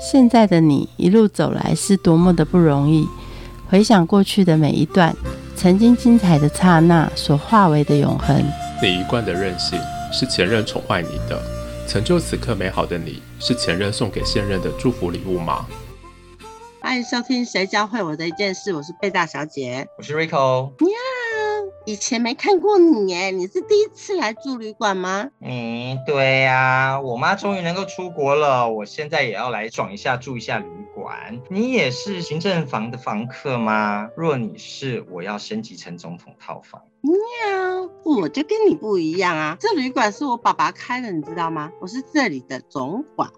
现在的你一路走来是多么的不容易，回想过去的每一段曾经精彩的刹那所化为的永恒。你一贯的任性是前任宠坏你的，成就此刻美好的你是前任送给现任的祝福礼物吗？欢迎收听谁教会我的一件事，我是贝大小姐。我是 Rico。 以前没看过你耶，你是第一次来住旅馆吗？对啊，我妈终于能够出国了，我现在也要来爽一下，住一下旅馆。你也是行政房的房客吗？若你是，我要升级成总统套房。我就跟你不一样啊，这旅馆是我爸爸开的，你知道吗？我是这里的总管。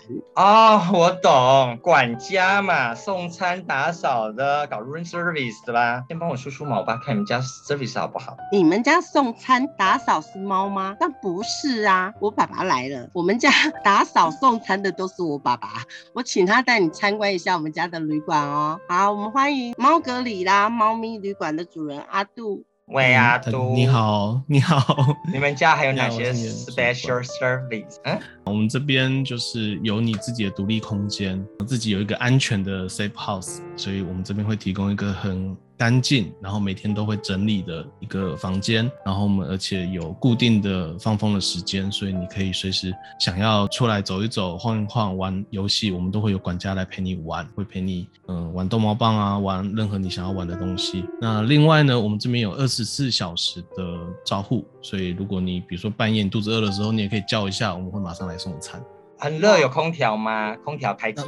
我懂，管家嘛，送餐打扫的，搞 room service 的啦。先帮我梳梳毛吧，看你们家 service 好不好。你们家送餐打扫是猫吗？但不是啊，我爸爸来了，我们家打扫送餐的都是我爸爸，我请他带你参观一下我们家的旅馆哦。好，我们欢迎猫格里拉猫咪旅馆的主人阿杜。喂，阿杜，你好。你好，你们家还有哪些 special service？ 我们这边就是有你自己的独立空间，自己有一个安全的 safe house， 所以我们这边会提供一个很干净，然后每天都会整理的一个房间，然后我们而且有固定的放风的时间，所以你可以随时想要出来走一走、晃一晃、玩游戏，我们都会有管家来陪你玩，会陪你玩逗猫棒啊，玩任何你想要玩的东西。那另外呢，我们这边有24小时的照护，所以如果你比如说半夜你肚子饿的时候，你也可以叫一下，我们会马上来送餐。很热，有空调吗？空调开启。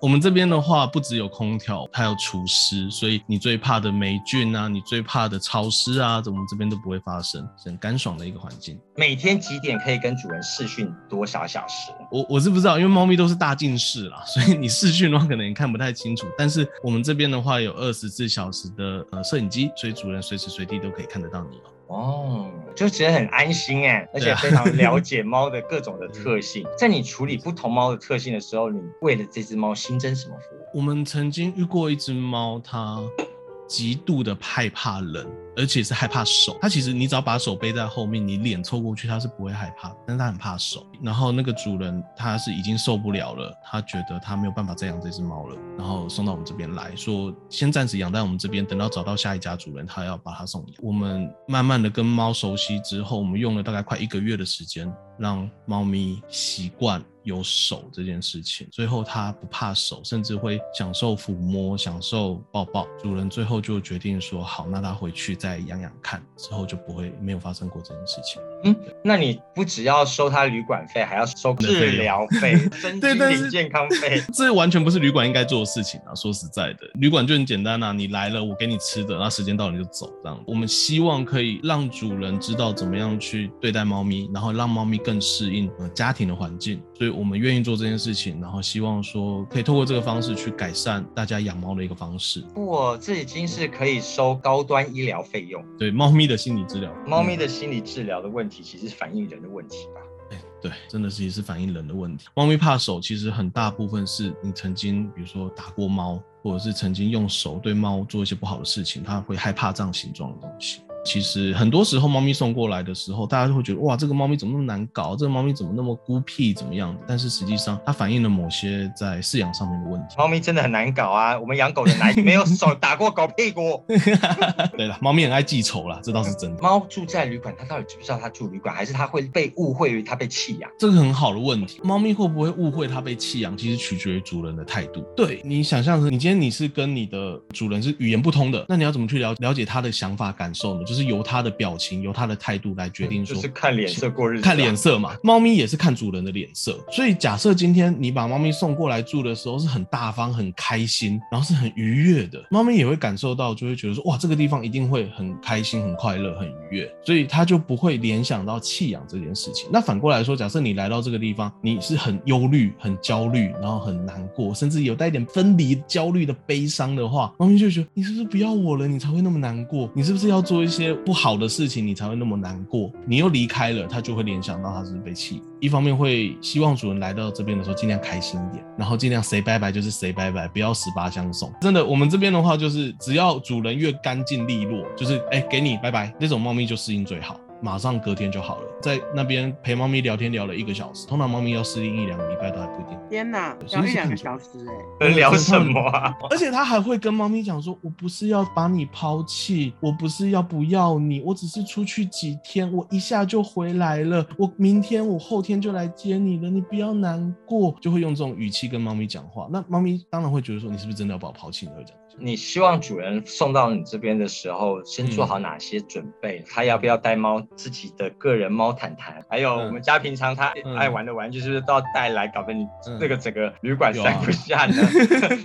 我们这边的话不只有空调，还有除湿，所以你最怕的霉菌啊，你最怕的潮湿啊，我们这边都不会发生，是很干爽的一个环境。每天几点可以跟主人视讯多少小时？我是不知道，因为猫咪都是大近视啦，所以你视讯的话可能也看不太清楚，但是我们这边的话有24小时的摄影机，所以主人随时随地都可以看得到你哦。就觉得很安心耶，而且非常了解猫的各种的特性。在你处理不同猫的特性的时候，你为了这只猫新增什么服务？我们曾经遇过一只猫，它极度的害怕人，而且是害怕手。它其实你只要把手背在后面，你脸凑过去，它是不会害怕，但是它很怕手。然后那个主人他是已经受不了了，他觉得他没有办法再养这只猫了，然后送到我们这边来说，先暂时养在我们这边，等到找到下一家主人，他要把它送养。我们慢慢的跟猫熟悉之后，我们用了大概快1个月的时间，让猫咪习惯有手这件事情，最后它不怕手，甚至会享受抚摸，享受抱抱。主人最后就决定说，好，那它回去再养养看，之后就不会没有发生过这件事情。那你不只要收它旅馆费，还要收治疗费、身心灵健康费，这完全不是旅馆应该做的事情啊！说实在的，旅馆就很简单啊，你来了我给你吃的，那时间到你就走这样。我们希望可以让主人知道怎么样去对待猫咪，然后让猫咪更适应家庭的环境，所以我们愿意做这件事情，然后希望说可以透过这个方式去改善大家养猫的一个方式。这已经是可以收高端医疗费用。对，猫咪的心理治疗，猫咪的心理治疗的问题其实反映人的问题吧。对，真的是反映人的问题。猫咪怕手其实很大部分是你曾经比如说打过猫，或者是曾经用手对猫做一些不好的事情，它会害怕这样形状的东西。其实很多时候猫咪送过来的时候，大家会觉得哇，这个猫咪怎么那么难搞，这个猫咪怎么那么孤僻怎么样，但是实际上它反映了某些在饲养上面的问题。猫咪真的很难搞啊，我们养狗的哪一没有手打过狗屁股。对啦，猫咪很爱记仇啦，这倒是真的。猫住在旅馆，它到底知不知道它住旅馆，还是它会被误会于它被弃养？这个很好的问题。猫咪会不会误会它被弃养，其实取决于主人的态度。对，你想象你今天你是跟你的主人是语言不通的，那你要怎么去了解他的想法感受呢？就是由他的表情，由他的态度来决定说，就是看脸色过日子，看脸色嘛。猫咪也是看主人的脸色，所以假设今天你把猫咪送过来住的时候是很大方、很开心，然后是很愉悦的，猫咪也会感受到，就会觉得说，哇，这个地方一定会很开心、很快乐、很愉悦，所以它就不会联想到弃养这件事情。那反过来说，假设你来到这个地方，你是很忧虑、很焦虑，然后很难过，甚至有带一点分离焦虑的悲伤的话，猫咪就觉得你是不是不要我了，你才会那么难过？你是不是要做一些不好的事情你才会那么难过？你又离开了，他就会联想到他是被弃。一方面会希望主人来到这边的时候尽量开心一点，然后尽量谁拜拜就是谁拜拜，不要18相送。真的，我们这边的话就是只要主人越干净利落，就是给你拜拜，这种猫咪就适应最好，马上隔天就好了。在那边陪猫咪聊天聊了1个小时，通常猫咪要适应1-2个礼拜都还不一定。天哪，聊1-2个小时哎、欸，聊什么啊？而且他还会跟猫咪讲说，我不是要把你抛弃，我不是要不要你，我只是出去几天，我一下就回来了，我明天我后天就来接你了，你不要难过，就会用这种语气跟猫咪讲话。那猫咪当然会觉得说，你是不是真的要把我抛弃？你会讲。你希望主人送到你这边的时候先做好哪些准备、嗯、他要不要带猫自己的个人猫毯毯，还有我们家平常他爱玩的玩具是不是都要带来，搞得你这个整个旅馆塞不下呢、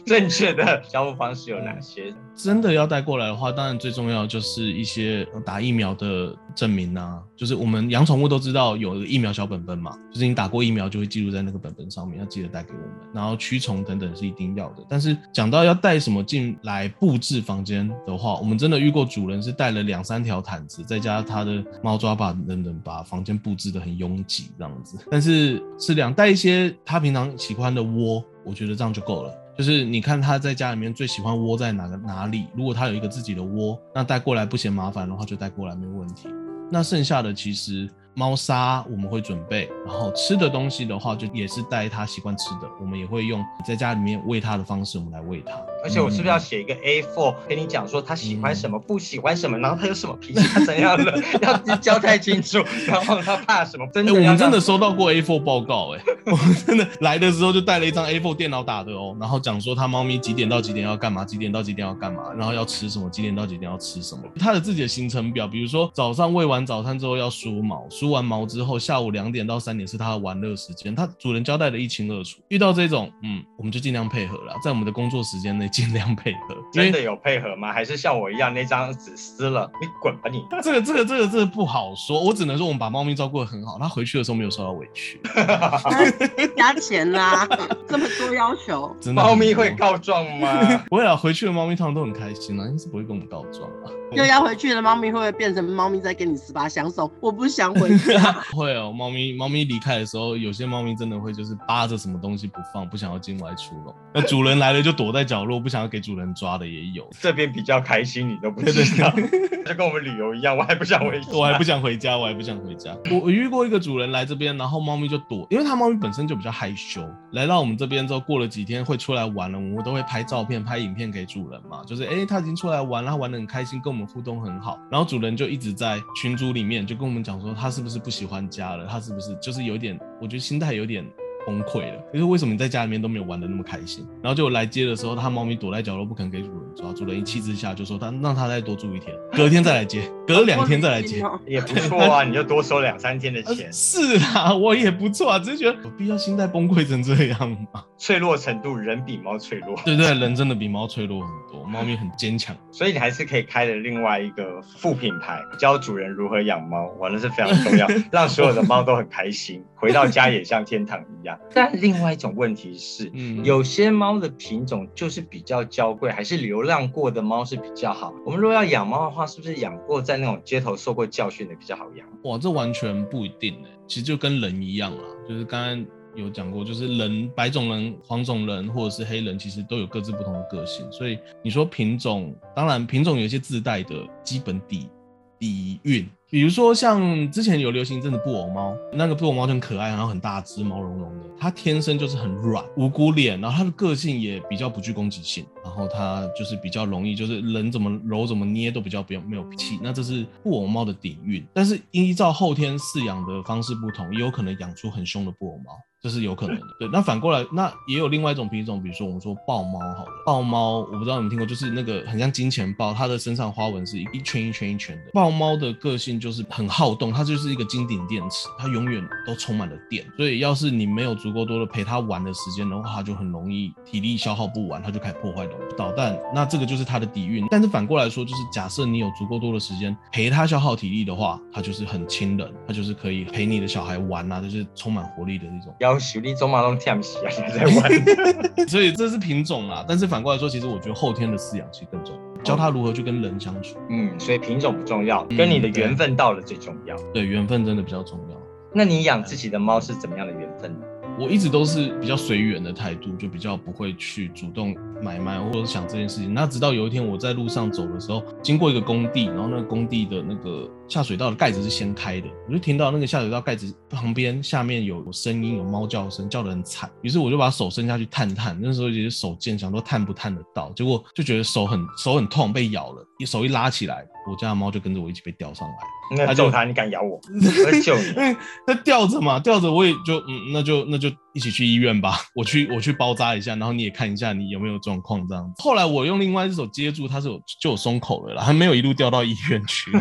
正确的交互方式有哪些、真的要带过来的话，当然最重要就是一些打疫苗的证明啊，就是我们养宠物都知道有疫苗小本本嘛，就是你打过疫苗就会记录在那个本本上面，要记得带给我们，然后驱虫等等是一定要的。但是讲到要带什么进来布置房间的话，我们真的遇过主人是带了2-3条毯子，再加他的猫抓把等等，把房间布置得很拥挤这样子。但是适量带一些他平常喜欢的窝，我觉得这样就够了。就是你看他在家里面最喜欢窝在哪里，如果他有一个自己的窝，那带过来不嫌麻烦的话就带过来没问题。那剩下的其实猫砂我们会准备，然后吃的东西的话就也是带他习惯吃的，我们也会用在家里面喂他的方式我们来喂他。而且我是不是要写一个 A4 跟你讲说他喜欢什么、不喜欢什么，然后他有什么脾气，他怎样了要交代清楚，然后他怕什么真的、我们真的收到过 A4 报告、我们真的来的时候就带了一张 A4 电脑打的哦，然后讲说他猫咪几点到几点要干嘛，几点到几点要干嘛，然后要吃什么，几点到几点要吃什么，他的自己的行程表，比如说早上喂完早餐之后要梳毛，梳完毛之后下午2点到3点是他的玩乐时间，他主人交代的一清二楚。遇到这种我们就尽量配合啦，在我们的工作时间内尽量配合。真的有配合吗？还是像我一样那张纸撕了你滚吧你？这个不好说，我只能说我们把猫咪照顾得很好，他回去的时候没有受到委屈。加钱啦，这么多要求，猫咪会告状吗？不会啦，回去的猫咪通常都很开心啦，应该是不会跟我们告状啦。又要回去的猫咪会不会变成猫咪在跟你18相送？我不想回去、会哦，猫咪离开的时候，有些猫咪真的会就是扒着什么东西不放，不想要进外出笼。那主人来了就躲在角落，不想要给主人抓的也有。这边比较开心，你都不知道，就跟我们旅游一样，我还不想回家。我遇过一个主人来这边，然后猫咪就躲，因为他猫咪本身就比较害羞，来到我们这边之后，过了几天会出来玩了，我们都会拍照片、拍影片给主人嘛，就是他已经出来玩了，他玩得很开心，跟我们互动很好。然后主人就一直在群组里面就跟我们讲说，他是不是不喜欢家了？他是不是就是有点，我觉得心态有点崩溃了，就是为什么你在家里面都没有玩得那么开心？然后就来接的时候，他猫咪躲在角落不肯给主人抓，主人一气之下就说他让他再多住1天，隔天再来接，隔2天再来接，也不错啊，你就多收2-3天的钱。是啊，我也不错啊，只是觉得有必要心态崩溃成这样吗？脆弱程度，人比猫脆弱。对对，人真的比猫脆弱很多，猫咪很坚强。所以你还是可以开了另外一个副品牌，教主人如何养猫，玩的是非常重要，让所有的猫都很开心，回到家也像天堂一样。但另外一种问题是，有些猫的品种就是比较娇贵，还是流浪过的猫是比较好。我们如果要养猫的话，是不是养过在那种街头受过教训的比较好养？哇，这完全不一定欸，其实就跟人一样啦，就是刚刚有讲过，就是人白种人、黄种人或者是黑人，其实都有各自不同的个性。所以你说品种，当然品种有一些自带的基本底蕴。比如说像之前有流行一阵子布偶猫，那个布偶猫很可爱，然后很大只，毛茸茸的，它天生就是很软无骨脸，然后它的个性也比较不具攻击性，然后它就是比较容易，就是人怎么揉怎么捏都比较没有脾气，那这是布偶猫的底蕴。但是依照后天饲养的方式不同，也有可能养出很凶的布偶猫，这是有可能的。对，那反过来，那也有另外一种品种，比如说我们说豹猫好了。豹猫我不知道你们听过，就是那个很像金钱豹，它的身上花纹是一圈一圈一圈的。豹猫的个性就是很好动，它就是一个金顶电池，它永远都充满了电，所以要是你没有足够多的陪它玩的时间的话，它就很容易体力消耗不完，它就开始破坏捣蛋。那这个就是它的底蕴。但是反过来说，就是假设你有足够多的时间陪它消耗体力的话，它就是很亲人，它就是可以陪你的小孩玩啊，就是充满活力的那种。你做嘛都忝死啊！你在玩，所以这是品种啦。但是反过来说，其实我觉得后天的饲养其实更重要，教他如何去跟人相处。所以品种不重要，跟你的缘分到了最重要。对，缘分真的比较重要。那你养自己的猫是怎么样的缘分呢？我一直都是比较随缘的态度，就比较不会去主动买卖或者想这件事情。那直到有一天我在路上走的时候，经过一个工地，然后那个工地的那个下水道的盖子是先开的，我就听到那个下水道盖子旁边下面有声音，有猫叫声，叫得很惨。于是我就把手伸下去探探，那时候其实手贱，想说探不探得到，结果就觉得手很痛，被咬了，手一拉起来，我家的猫就跟着我一起被吊上来。那揍他，你敢咬我？我会救你。那吊着嘛，吊着我也就那就一起去医院吧。我去包扎一下，然后你也看一下你有没有状况这样子。后来我用另外一只手接住它，就有松口了啦，还没有一路掉到医院去。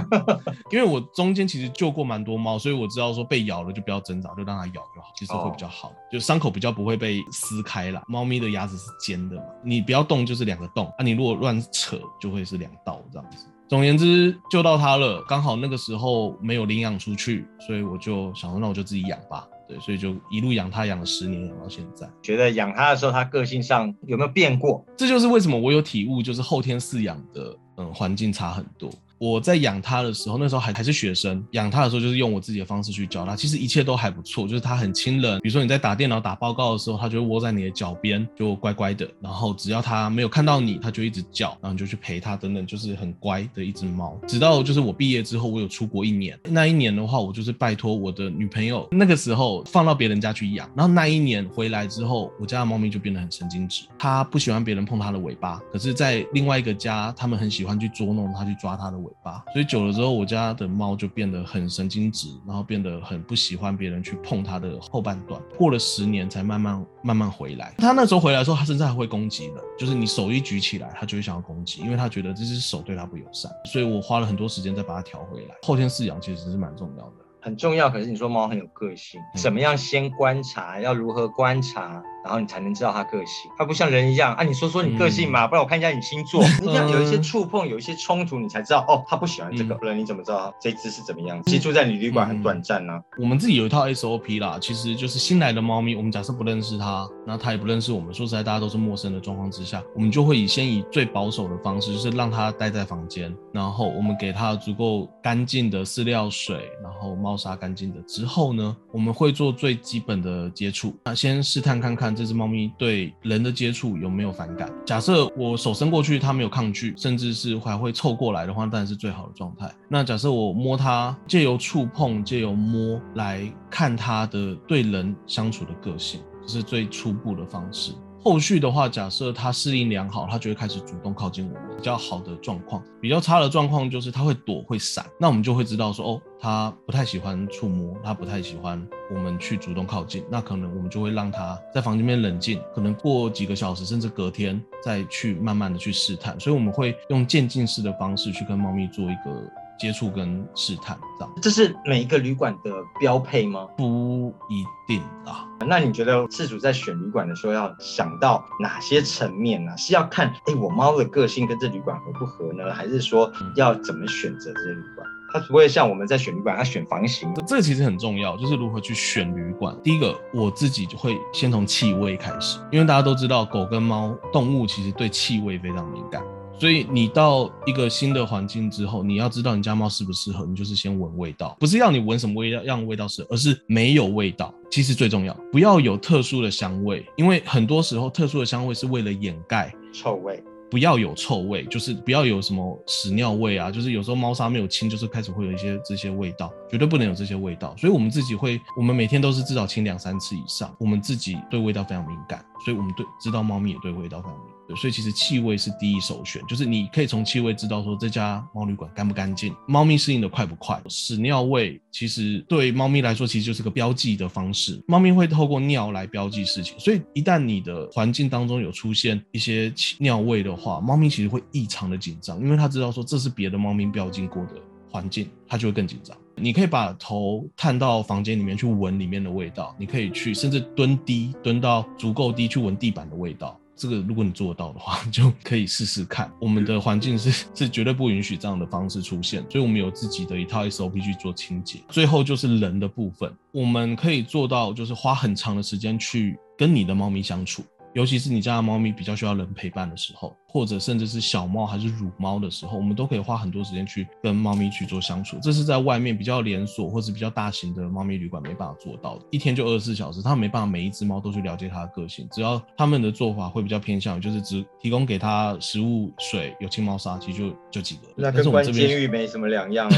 因为我中间其实救过蛮多猫，所以我知道说被咬了就不要挣扎，就让它咬就好，其实会比较好，就伤口比较不会被撕开啦。猫咪的牙齿是尖的嘛，你不要动就是两个洞啊，你如果乱扯就会是两道这样子。总而言之，救到它了，刚好那个时候没有领养出去，所以我就想说，那我就自己养吧。对，所以就一路养它，养了10年，养到现在。觉得养它的时候，它个性上有没有变过？这就是为什么我有体悟，就是后天饲养的环境差很多。我在养它的时候，那时候还是学生，养它的时候就是用我自己的方式去教它，其实一切都还不错，就是它很亲人。比如说你在打电脑打报告的时候，它就会窝在你的脚边，就乖乖的，然后只要它没有看到你，它就一直叫，然后你就去陪它等等，就是很乖的一只猫。直到就是我毕业之后，我有出国1年，那一年的话，我就是拜托我的女朋友，那个时候放到别人家去养，然后那一年回来之后，我家的猫咪就变得很神经质，它不喜欢别人碰它的尾巴，可是在另外一个家，他们很喜欢去捉弄它，去抓它的尾巴。所以久了之后，我家的猫就变得很神经质，然后变得很不喜欢别人去碰它的后半段。过了10年才慢慢回来。它那时候回来的时候，它甚至还会攻击人，就是你手一举起来，它就会想要攻击，因为它觉得这只手对它不友善。所以我花了很多时间再把它调回来。后天饲养其实是蛮重要的，很重要。可是你说猫很有个性，怎么样先观察？要如何观察？然后你才能知道它个性。它不像人一样啊，你说说你个性嘛，不然我看一下你星座。你要有一些触碰，有一些冲突，你才知道哦，它不喜欢这个。不然你怎么知道这只是怎么样？其实住在你旅馆很短暂啊。我们自己有一套 SOP 啦，其实就是新来的猫咪，我们假设不认识它，那它也不认识我们。说实在，大家都是陌生的状况之下，我们就会以最保守的方式，就是让它待在房间，然后我们给它足够干净的饲料水，然后猫砂干净的之后呢，我们会做最基本的接触。那先试探看看这只猫咪对人的接触有没有反感。假设我手伸过去，它没有抗拒，甚至是还会凑过来的话，当然是最好的状态。那假设我摸它，借由触碰，借由摸来看它的对人相处的个性，这是最初步的方式。后续的话，假设它适应良好，它就会开始主动靠近我们。比较好的状况，比较差的状况就是它会躲会闪，那我们就会知道说，哦，它不太喜欢触摸，它不太喜欢我们去主动靠近，那可能我们就会让它在房间里面冷静，可能过几个小时甚至隔天再去慢慢的去试探。所以我们会用渐进式的方式去跟猫咪做一个接触跟试探。 这是每一个旅馆的标配吗？不一定啊。那你觉得饲主在选旅馆的时候要想到哪些层面呢？是要看我猫的个性跟这旅馆合不合呢，还是说要怎么选择这些旅馆？它不会像我们在选旅馆，它选房型。这其实很重要，就是如何去选旅馆。第一个，我自己就会先从气味开始，因为大家都知道狗跟猫动物其实对气味非常敏感，所以你到一个新的环境之后，你要知道你家猫适不适合，你就是先闻味道。不是要你闻什么味道让味道适合，而是没有味道其实最重要，不要有特殊的香味，因为很多时候特殊的香味是为了掩盖臭味。不要有臭味，就是不要有什么屎尿味啊，就是有时候猫砂没有清，就是开始会有一些这些味道，绝对不能有这些味道。所以我们自己会，我们每天都是至少清2-3次以上，我们自己对味道非常敏感，所以我们知道猫咪也对味道非常敏感。所以其实气味是第一首选，就是你可以从气味知道说这家猫旅馆干不干净，猫咪适应的快不快。屎尿味其实对猫咪来说其实就是个标记的方式，猫咪会透过尿来标记事情，所以一旦你的环境当中有出现一些尿味的话，猫咪其实会异常的紧张，因为它知道说这是别的猫咪标记过的环境，它就会更紧张。你可以把头探到房间里面去闻里面的味道，你可以去甚至蹲低，蹲到足够低去闻地板的味道。这个如果你做得到的话，就可以试试看。我们的环境是绝对不允许这样的方式出现，所以我们有自己的一套 SOP 去做清洁。最后就是人的部分，我们可以做到就是花很长的时间去跟你的猫咪相处。尤其是你家的猫咪比较需要人陪伴的时候，或者甚至是小猫还是乳猫的时候，我们都可以花很多时间去跟猫咪去做相处，这是在外面比较连锁或是比较大型的猫咪旅馆没办法做到的。一天就24小时，他们没办法每一只猫都去了解它的个性，只要他们的做法会比较偏向于就是只提供给它食物、水、有清猫砂，其实就几个，那跟关监狱没什么两样啊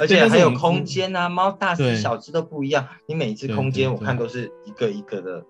而且还有空间啊，猫大只小只都不一样，你每一只空间我看都是一个一个的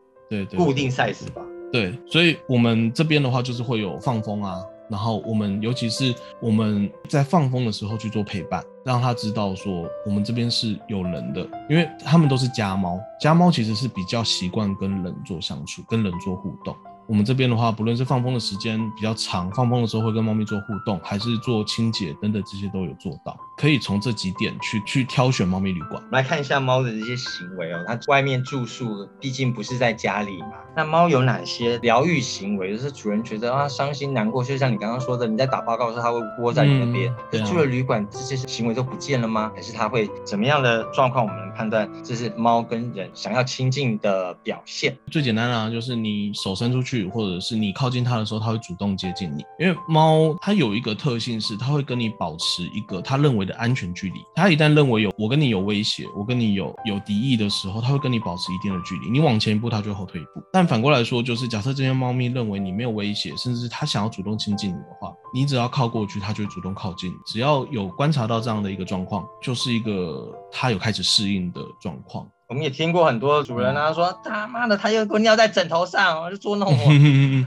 固定 size 吧。对，所以我们这边的话就是会有放风啊，然后我们尤其是我们在放风的时候去做陪伴，让他知道说我们这边是有人的，因为他们都是家猫，家猫其实是比较习惯跟人做相处，跟人做互动。我们这边的话，不论是放风的时间比较长，放风的时候会跟猫咪做互动，还是做清洁等等，这些都有做到。可以从这几点去挑选猫咪旅馆。来看一下猫的这些行为哦，它外面住宿，毕竟不是在家里嘛。那猫有哪些疗愈行为？就是主人觉得啊伤心难过，就像你刚刚说的，你在打报告的时候，它会窝在你那边。对啊。住了旅馆，这些行为都不见了吗？还是它会怎么样的状况？我们判断这是猫跟人想要亲近的表现。最简单啦，就是你手伸出去。或者是你靠近它的时候，它会主动接近你。因为猫它有一个特性是，它会跟你保持一个它认为的安全距离。它一旦认为我跟你有威胁，我跟你有敌意的时候，它会跟你保持一定的距离。你往前一步，它就后退一步。但反过来说，就是假设这些猫咪认为你没有威胁，甚至它想要主动亲近你的话，你只要靠过去，它就会主动靠近你。只要有观察到这样的一个状况，就是一个它有开始适应的状况。我们也听过很多主人啊说他妈的他又给我尿在枕头上，就捉弄我。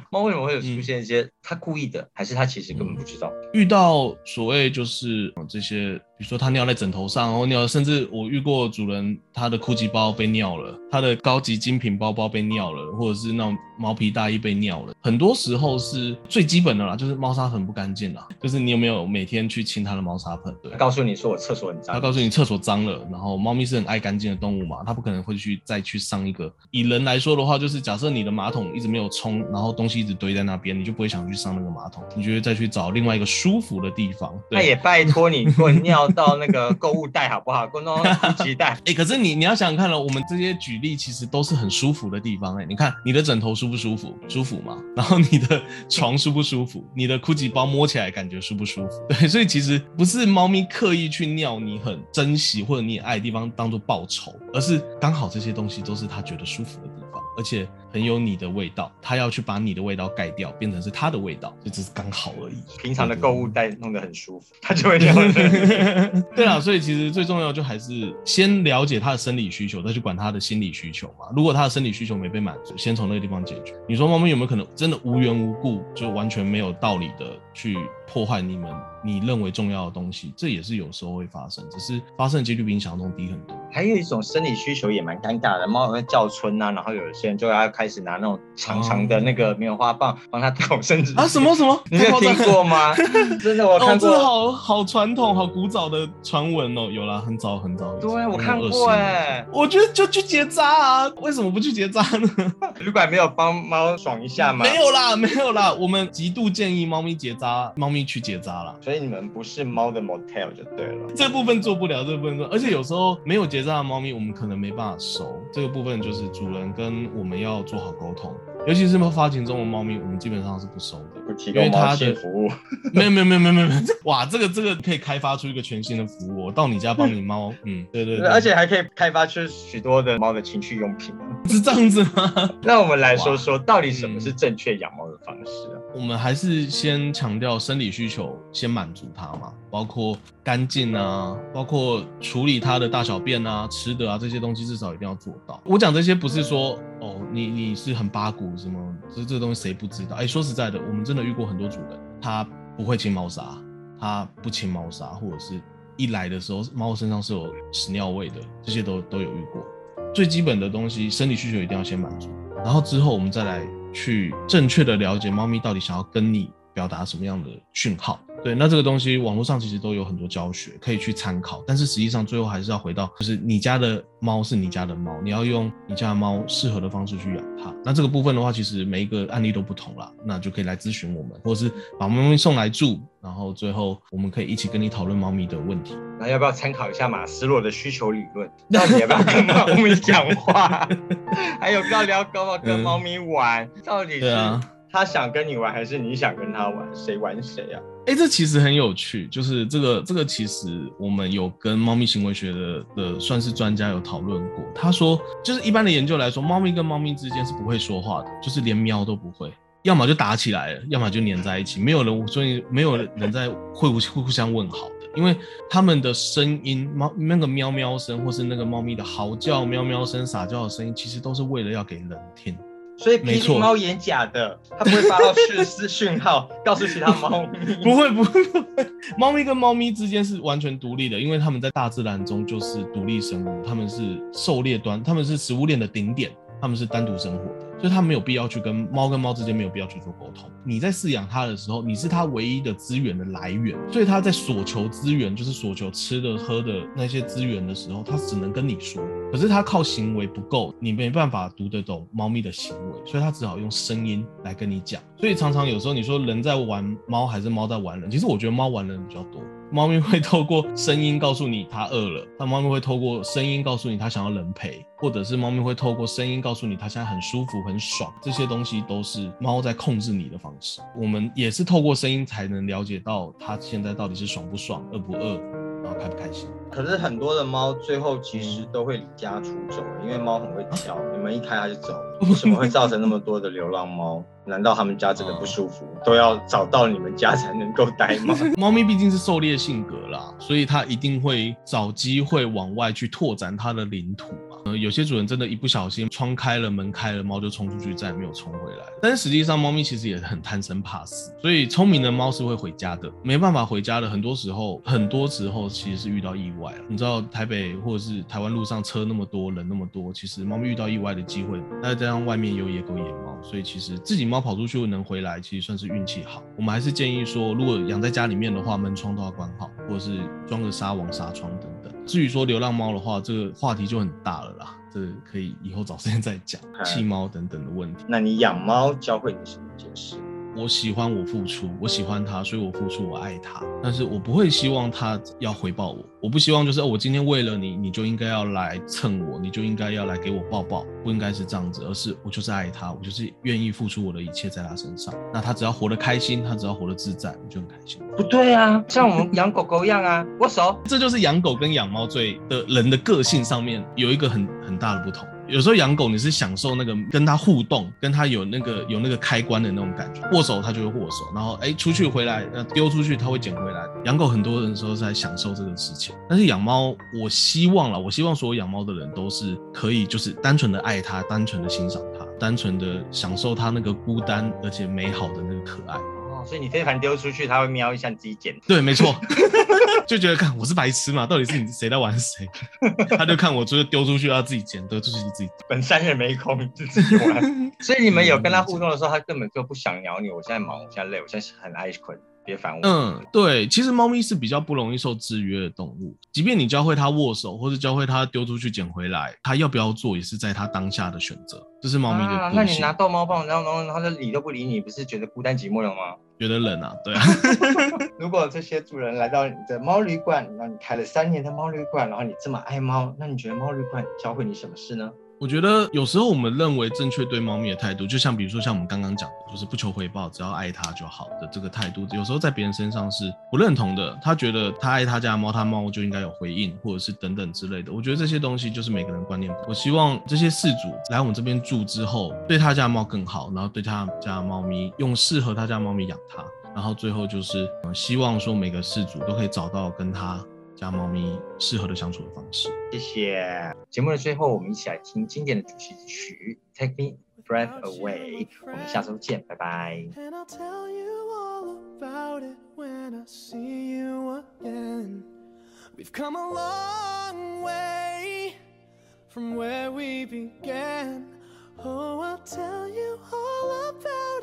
猫为什么会有出现一些他故意的，还是他其实根本不知道？遇到所谓就是这些，比如说他尿在枕头上，然后尿，甚至我遇过主人他的酷奇包被尿了，他的高级精品包包被尿了，或者是那种毛皮大衣被尿了。很多时候是最基本的啦，就是猫砂盆不干净啦，就是你有没有每天去清他的猫砂盆？对，他告诉你说我厕所很脏，他告诉你厕所脏了，然后猫咪是很爱干净的动物嘛，它不可能会再去上一个。以人来说的话，就是假设你的马桶一直没有冲，然后东西一直堆在那边，你就不会想去上那个马桶，你就会再去找另外一个舒服的地方。那也拜托你给我尿到那个购物袋好不好？弄到呼吸袋。可是你要想想看了，我们这些举例其实都是很舒服的地方。你看你的枕头舒不舒服？舒服嘛。然后你的床舒不舒服？你的酷奇包摸起来感觉舒不舒服？对，所以其实不是猫咪刻意去尿你很珍惜或者你爱的地方当做报酬，而是刚好这些东西都是它觉得舒服的地方，而且很有你的味道，他要去把你的味道盖掉，变成是他的味道，就只是刚好而已。平常的购物袋弄得很舒服，他就会这样。对啦，所以其实最重要就还是先了解他的生理需求，再去管他的心理需求嘛。如果他的生理需求没被满足，先从那个地方解决。你说猫咪有没有可能真的无缘无故就完全没有道理的去破坏你认为重要的东西？这也是有时候会发生，只是发生的几率比你想象中低很多。还有一种生理需求也蛮尴尬的，猫会叫春啊，然后有些人就要开始拿那种长长的那个棉花棒帮它倒生殖啊，什么？你有听过吗？真的我看过，这好传统、好古早的传闻哦。有啦，很早很早。对，我看过哎。我觉得就去结扎啊，为什么不去结扎呢？旅馆没有帮猫爽一下吗？没有啦，我们极度建议猫咪结扎，猫咪去结扎啦。所以你们不是猫的 motel 就对了，这部分做不了，这部分做，而且有时候没有结扎的猫咪，我们可能没办法收，这个部分就是主人跟我们要做好沟通。尤其是发情中的猫咪，我们基本上是不收的，不提供毛线服务。没有，哇，这个可以开发出一个全新的服务，我到你家帮你猫，对，而且还可以开发出许多的猫的情趣用品，是这样子吗？那我们来说，到底什么是正确养猫的方式啊？我们还是先强调生理需求，先满足它嘛，包括干净啊，包括处理它的大小便啊、吃的啊这些东西，至少一定要做到。我讲这些不是说哦，你是很八股。什么？这东西谁不知道？说实在的，我们真的遇过很多主人，他不会清猫砂，他不清猫砂，或者是一来的时候猫身上是有屎尿味的，这些都有遇过。最基本的东西，生理需求一定要先满足，然后之后我们再来去正确的了解猫咪到底想要跟你表达什么样的讯号。对，那这个东西网络上其实都有很多教学可以去参考，但是实际上最后还是要回到，就是你家的猫是你家的猫，你要用你家的猫适合的方式去养它。那这个部分的话，其实每一个案例都不同啦，那就可以来咨询我们，或者是把猫咪送来住，然后最后我们可以一起跟你讨论猫咪的问题。那要不要参考一下马斯洛的需求理论？到底要不要跟猫咪讲话？还有到底要跟猫咪玩？到底是他想跟你玩，还是你想跟他玩？谁玩谁啊？哎，这其实很有趣，就是这个其实我们有跟猫咪行为学的算是专家有讨论过。他说，就是一般的研究来说，猫咪跟猫咪之间是不会说话的，就是连喵都不会。要么就打起来了，要么就黏在一起，没有人在会互相问好的，因为他们的声音，那个喵喵声或是那个猫咪的嚎叫、喵喵声、撒娇的声音，其实都是为了要给人听。所以霹雳猫演假的，它不会发到讯号告诉其他猫咪。不会，猫咪跟猫咪之间是完全独立的，因为他们在大自然中就是独立生物，他们是狩猎端，他们是食物链的顶点，他们是单独生活的。所以他没有必要去跟猫之间没有必要去做沟通。你在饲养它的时候，你是它唯一的资源的来源，所以它在索求资源，就是索求吃的喝的那些资源的时候，它只能跟你说。可是它靠行为不够，你没办法读得懂猫咪的行为，所以它只好用声音来跟你讲。所以常常有时候你说人在玩猫还是猫在玩人，其实我觉得猫玩人比较多。猫咪会透过声音告诉你它饿了，但猫咪会透过声音告诉你它想要人陪，或者是猫咪会透过声音告诉你它现在很舒服很爽，这些东西都是猫在控制你的方式。我们也是透过声音才能了解到它现在到底是爽不爽、饿不饿、然后开不开心。可是很多的猫最后其实都会离家出走，因为猫很会挑，你们一开它就走。为什么会造成那么多的流浪猫？难道他们家真的不舒服，都要找到你们家才能够待吗？猫咪毕竟是狩猎性格啦，所以它一定会找机会往外去拓展它的领土嘛。有些主人真的一不小心窗开了门开了，猫就冲出去再也没有冲回来。但实际上猫咪其实也很贪生怕死，所以聪明的猫是会回家的，没办法回家的很多时候其实是遇到意外。你知道台北或者是台湾路上车那么多人那么多，其实猫咪遇到意外的机会，再加上外面有野狗野猫，所以其实自己猫跑出去能回来其实算是运气好。我们还是建议说，如果养在家里面的话，门窗都要关好，或者是装个纱网纱窗等等。至于说流浪猫的话，这个话题就很大了啦，这个可以以后找时间再讲弃猫等等的问题。那你养猫教会你什么解释？我喜欢我付出，我喜欢它，所以我付出，我爱它，但是我不会希望它要回报我。我不希望就是我今天为了你，你就应该要来蹭我，你就应该要来给我抱抱，不应该是这样子，而是我就是爱它，我就是愿意付出我的一切在它身上。那它只要活得开心，它只要活得自在，我就很开心。不对啊，像我们养狗狗一样啊，握手。这就是养狗跟养猫人的个性上面有一个很大的不同。有时候养狗你是享受那个跟它互动，跟它有那个开关的那种感觉，握手它就会握手，然后出去回来丢出去它会捡回来。养狗很多人时候是在享受这个事情，但是养猫我希望所有养猫的人都是可以就是单纯的爱它，单纯的欣赏它，单纯的享受它那个孤单而且美好的那个可爱。所以你飞盘丢出去，它会瞄一下你自己捡。对，没错，就觉得看我是白痴嘛，到底是你谁在玩谁？他就看我就是丢出去，要自己捡，丢出去自己。本山也没空，就自己玩。所以你们有跟他互动的时候，他根本就不想鸟你。我现在忙，我现在累，我现在很爱困。别烦我。对，其实猫咪是比较不容易受制约的动物，即便你教会它握手，或是教会它丢出去捡回来，它要不要做也是在它当下的选择，这是猫咪的个性。那你拿逗猫棒，然后它理都不理你，不是觉得孤单寂寞了吗？觉得冷啊，对啊。如果这些主人来到你的猫旅馆，然后你开了3年的猫旅馆，然后你这么爱猫，那你觉得猫旅馆教会你什么事呢？我觉得有时候我们认为正确对猫咪的态度，就像比如说像我们刚刚讲的，就是不求回报，只要爱它就好的这个态度，有时候在别人身上是不认同的。他觉得他爱他家的猫，他猫就应该有回应，或者是等等之类的。我觉得这些东西就是每个人观念。我希望这些饲主来我们这边住之后，对他家的猫更好，然后对他家的猫咪用适合他家的猫咪养它，然后最后就是希望说每个饲主都可以找到跟他家猫咪适合的相处的方式。谢谢。节目的最后，我们一起来听经典的主题曲 Take Me Breath Away。 我们下周见，拜拜。 And I'll tell you all about it when I see you again. We've come a long way from where we began. Oh, I'll tell you all about it